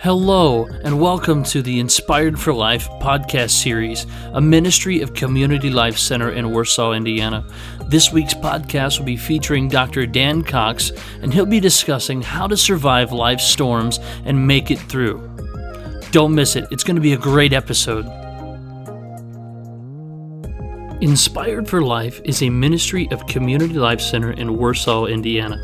Hello, and welcome to the Inspired for Life podcast series, a ministry of Community Life Center in Warsaw, Indiana. This week's podcast will be featuring Dr. Dan Cox, and he'll be discussing how to survive life's storms and make it through. Don't miss it. It's going to be a great episode. Inspired for Life is a ministry of Community Life Center in Warsaw, Indiana.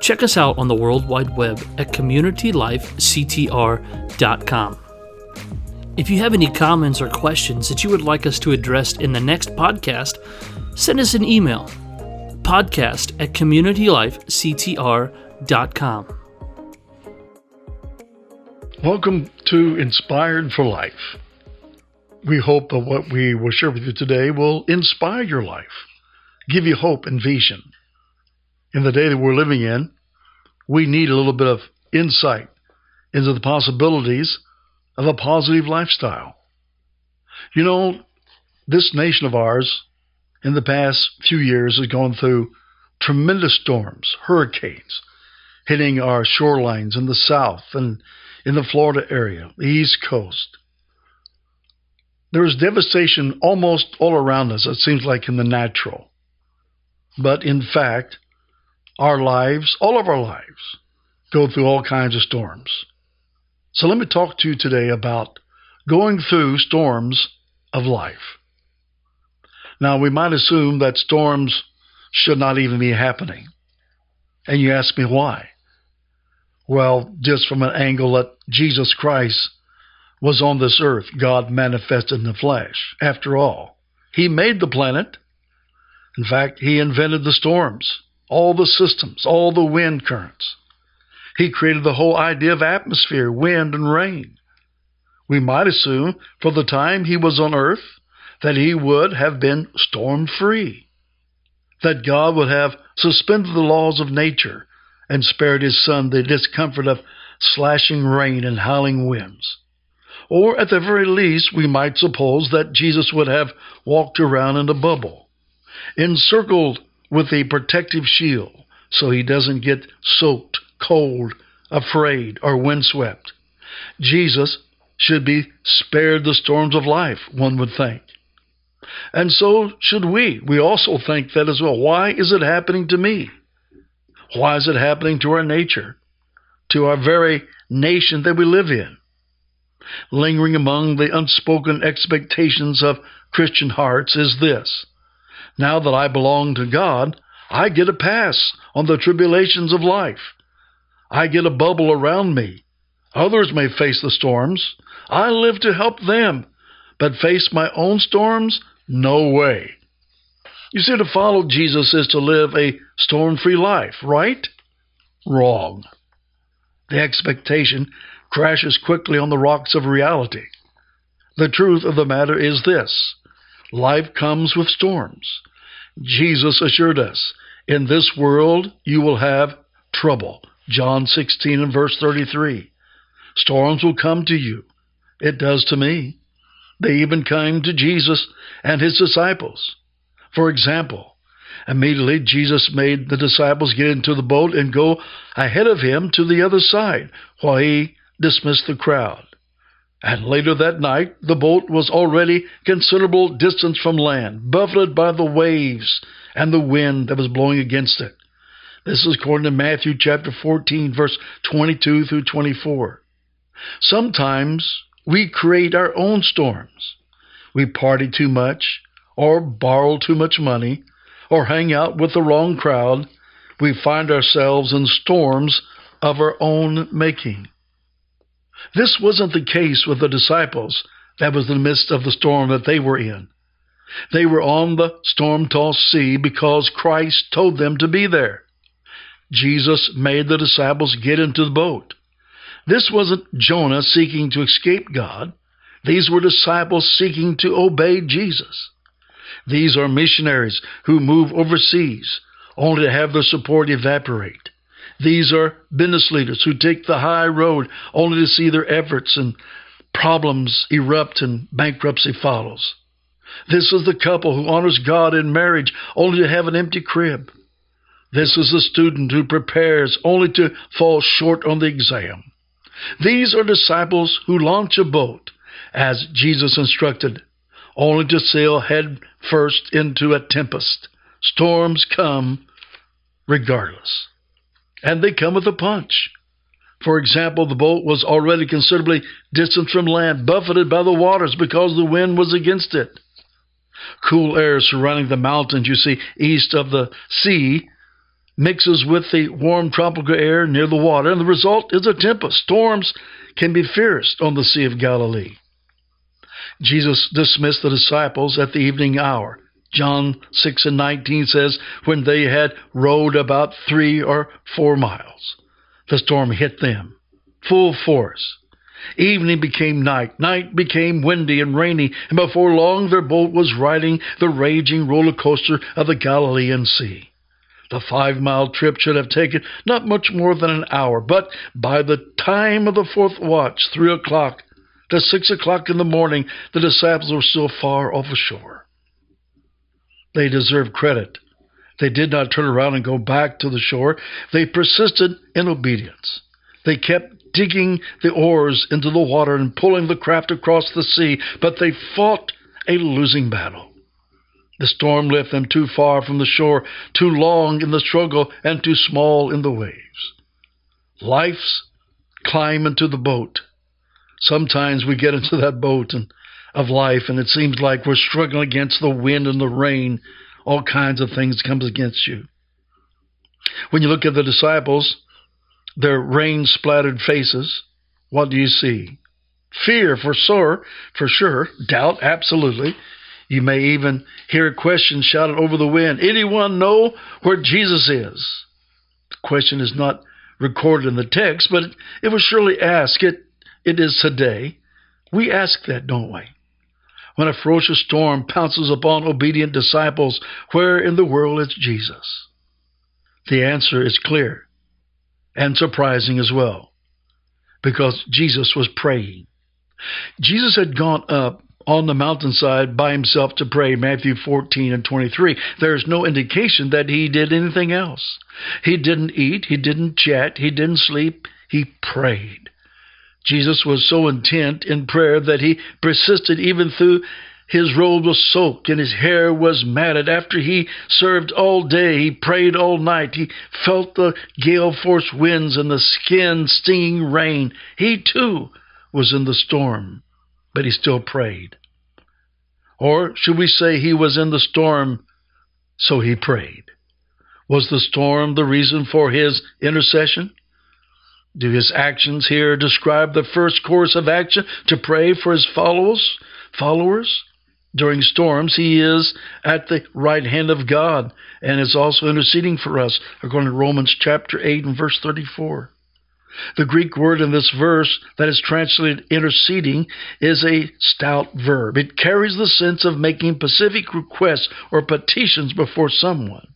Check us out on the World Wide Web at communitylifectr.com. If you have any comments or questions that you would like us to address in the next podcast, send us an email, podcast@communitylifectr.com. Welcome to Inspired for Life. We hope that what we will share with you today will inspire your life, give you hope and vision. In the day that we're living in, we need a little bit of insight into the possibilities of a positive lifestyle. You know, this nation of ours in the past few years has gone through tremendous storms, hurricanes, hitting our shorelines in the south and in the Florida area, the East Coast. There is devastation almost all around us, it seems like, in the natural. But in fact, our lives, all of our lives, go through all kinds of storms. So let me talk to you today about going through storms of life. Now, we might assume that storms should not even be happening. And you ask me why. Well, just from an angle that Jesus Christ was on this earth, God manifested in the flesh. After all, He made the planet. In fact, He invented the storms. All the systems, all the wind currents. He created the whole idea of atmosphere, wind, and rain. We might assume for the time He was on earth that He would have been storm-free, that God would have suspended the laws of nature and spared His Son the discomfort of slashing rain and howling winds. Or at the very least, we might suppose that Jesus would have walked around in a bubble, encircled with a protective shield so He doesn't get soaked, cold, afraid, or windswept. Jesus should be spared the storms of life, one would think. And so should we. We also think that as well. Why is it happening to me? Why is it happening to our nature, to our very nation that we live in? Lingering among the unspoken expectations of Christian hearts is this: now that I belong to God, I get a pass on the tribulations of life. I get a bubble around me. Others may face the storms. I live to help them, but face my own storms? No way. You see, to follow Jesus is to live a storm-free life, right? Wrong. The expectation crashes quickly on the rocks of reality. The truth of the matter is this: life comes with storms. Jesus assured us, in this world you will have trouble. John 16 and verse 33. Storms will come to you. It does to me. They even came to Jesus and His disciples. For example, immediately Jesus made the disciples get into the boat and go ahead of Him to the other side while He dismissed the crowd. And later that night, the boat was already considerable distance from land, buffeted by the waves and the wind that was blowing against it. This is according to Matthew chapter 14, verse 22 through 24. Sometimes we create our own storms. We party too much, or borrow too much money, or hang out with the wrong crowd. We find ourselves in storms of our own making. This wasn't the case with the disciples that was in the midst of the storm that they were in. They were on the storm-tossed sea because Christ told them to be there. Jesus made the disciples get into the boat. This wasn't Jonah seeking to escape God. These were disciples seeking to obey Jesus. These are missionaries who move overseas only to have their support evaporate. These are business leaders who take the high road only to see their efforts and problems erupt and bankruptcy follows. This is the couple who honors God in marriage only to have an empty crib. This is the student who prepares only to fall short on the exam. These are disciples who launch a boat, as Jesus instructed, only to sail head first into a tempest. Storms come regardless. And they come with a punch. For example, the boat was already considerably distant from land, buffeted by the waters because the wind was against it. Cool air surrounding the mountains, you see, east of the sea, mixes with the warm tropical air near the water, and the result is a tempest. Storms can be fierce on the Sea of Galilee. Jesus dismissed the disciples at the evening hour. John 6:19 says, when they had rowed about 3 or 4 miles, the storm hit them, full force. Evening became night. Night became windy and rainy, and before long their boat was riding the raging roller coaster of the Galilean Sea. The 5-mile trip should have taken not much more than an hour, but by the time of the fourth watch, 3 o'clock to 6 o'clock in the morning, the disciples were still far off ashore. They deserve credit. They did not turn around and go back to the shore. They persisted in obedience. They kept digging the oars into the water and pulling the craft across the sea, but they fought a losing battle. The storm left them too far from the shore, too long in the struggle, and too small in the waves. Life's climb into the boat. Sometimes we get into that boat of life, and it seems like we're struggling against the wind and the rain. All kinds of things comes against you. When you look at the disciples, their rain-splattered faces, what do you see? Fear, for sure. Doubt, absolutely. You may even hear a question shouted over the wind. Anyone know where Jesus is? The question is not recorded in the text, but it was surely asked. It is today. We ask that, don't we? When a ferocious storm pounces upon obedient disciples, where in the world is Jesus? The answer is clear and surprising as well, because Jesus was praying. Jesus had gone up on the mountainside by himself to pray, Matthew 14:23. There is no indication that he did anything else. He didn't eat, he didn't chat, he didn't sleep, he prayed. Jesus was so intent in prayer that he persisted even through his robe was soaked and his hair was matted. After he served all day, he prayed all night. He felt the gale force winds and the skin stinging rain. He too was in the storm, but he still prayed. Or should we say he was in the storm, so he prayed? Was the storm the reason for his intercession? Do his actions here describe the first course of action to pray for his followers? During storms, he is at the right hand of God and is also interceding for us, according to Romans chapter 8:34. The Greek word in this verse that is translated interceding is a stout verb. It carries the sense of making specific requests or petitions before someone.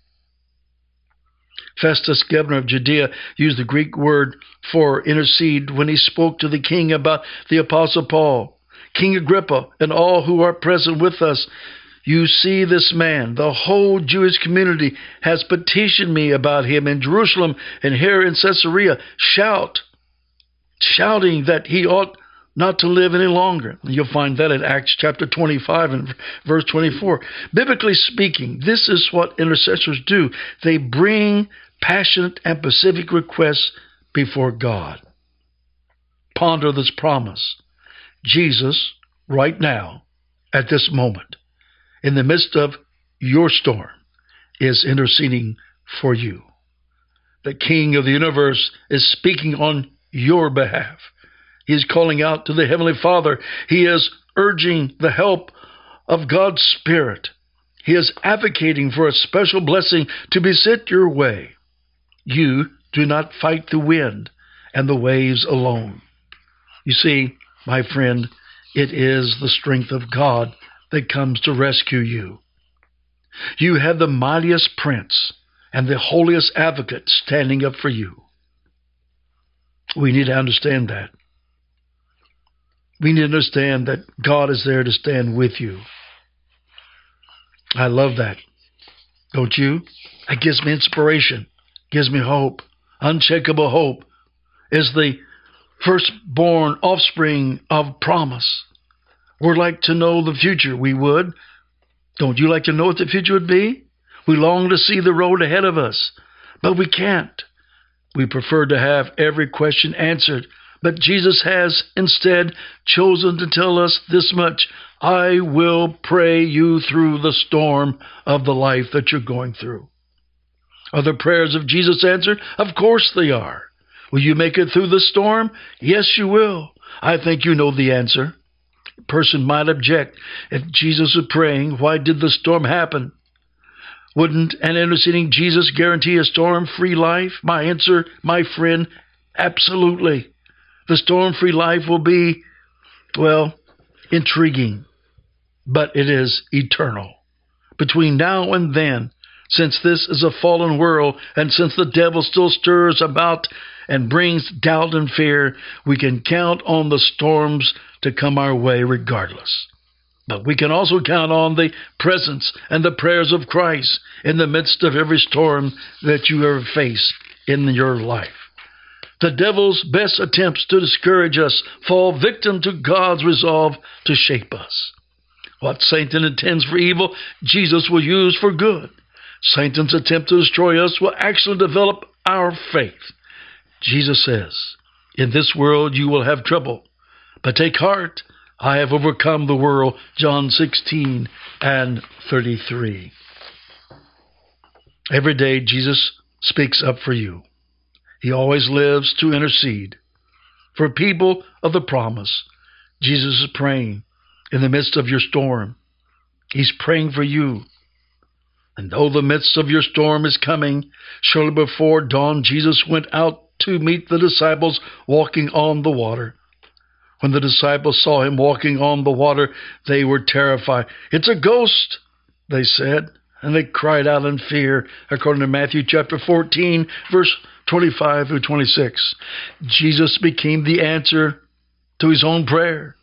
Festus, governor of Judea, used the Greek word for intercede when he spoke to the king about the Apostle Paul. King Agrippa and all who are present with us, you see this man. The whole Jewish community has petitioned me about him in Jerusalem and here in Caesarea, shouting that he ought not to live any longer. You'll find that in Acts chapter 25 and verse 24. Biblically speaking, this is what intercessors do. They bring passionate and specific requests before God. Ponder this promise. Jesus, right now, at this moment, in the midst of your storm, is interceding for you. The King of the universe is speaking on your behalf. He is calling out to the Heavenly Father. He is urging the help of God's Spirit. He is advocating for a special blessing to beset your way. You do not fight the wind and the waves alone. You see, my friend, it is the strength of God that comes to rescue you. You have the mightiest prince and the holiest advocate standing up for you. We need to understand that. We need to understand that God is there to stand with you. I love that. Don't you? That gives me inspiration. Gives me hope. Unshakable hope is the firstborn offspring of promise. We'd like to know the future. We would. Don't you like to know what the future would be? We long to see the road ahead of us, but we can't. We prefer to have every question answered. But Jesus has instead chosen to tell us this much. I will pray you through the storm of the life that you're going through. Are the prayers of Jesus answered? Of course they are. Will you make it through the storm? Yes, you will. I think you know the answer. A person might object. If Jesus was praying, why did the storm happen? Wouldn't an interceding Jesus guarantee a storm-free life? My answer, my friend, absolutely. The storm-free life will be, well, intriguing, but it is eternal. Between now and then, since this is a fallen world, and since the devil still stirs about and brings doubt and fear, we can count on the storms to come our way regardless. But we can also count on the presence and the prayers of Christ in the midst of every storm that you ever face in your life. The devil's best attempts to discourage us fall victim to God's resolve to shape us. What Satan intends for evil, Jesus will use for good. Satan's attempt to destroy us will actually develop our faith. Jesus says, in this world you will have trouble, but take heart, I have overcome the world. John 16:33. Every day Jesus speaks up for you. He always lives to intercede for people of the promise. Jesus is praying in the midst of your storm. He's praying for you. And though the midst of your storm is coming, surely before dawn, Jesus went out to meet the disciples walking on the water. When the disciples saw him walking on the water, they were terrified. It's a ghost, they said. And they cried out in fear, according to Matthew chapter 14, verse 25 through 26. Jesus became the answer to his own prayer.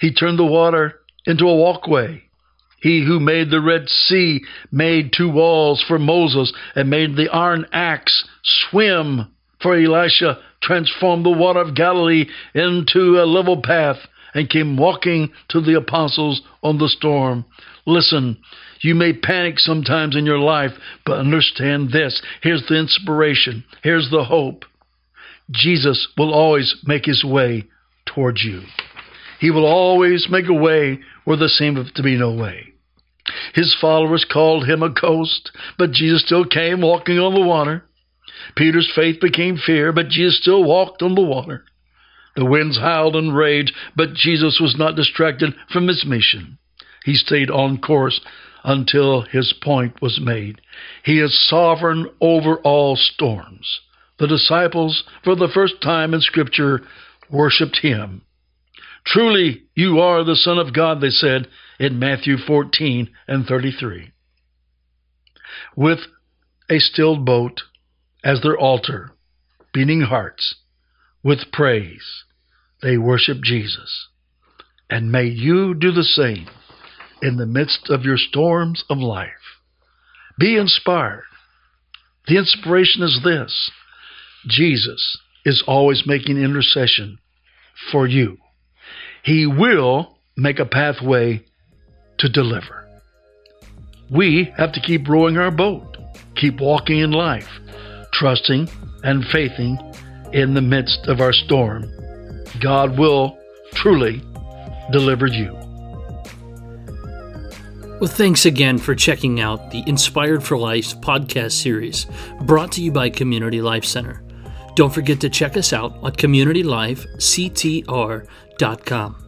He turned the water into a walkway. He who made the Red Sea made two walls for Moses and made the iron axe swim for Elisha, transformed the water of Galilee into a level path, and came walking to the apostles on the storm. Listen, you may panic sometimes in your life, but understand this. Here's the inspiration. Here's the hope. Jesus will always make his way towards you. He will always make a way where there seemed to be no way. His followers called him a ghost, but Jesus still came walking on the water. Peter's faith became fear, but Jesus still walked on the water. The winds howled and raged, but Jesus was not distracted from his mission. He stayed on course until his point was made. He is sovereign over all storms. The disciples, for the first time in Scripture, worshiped him. Truly, you are the Son of God, they said in Matthew 14:33. With a stilled boat as their altar, beating hearts, with praise, they worship Jesus. And may you do the same in the midst of your storms of life. Be inspired. The inspiration is this. Jesus is always making intercession for you. He will make a pathway to deliver. We have to keep rowing our boat, keep walking in life, trusting and faithing in the midst of our storm. God will truly deliver you. Well, thanks again for checking out the Inspired for Life's podcast series brought to you by Community Life Center. Don't forget to check us out on communitylifectr.com.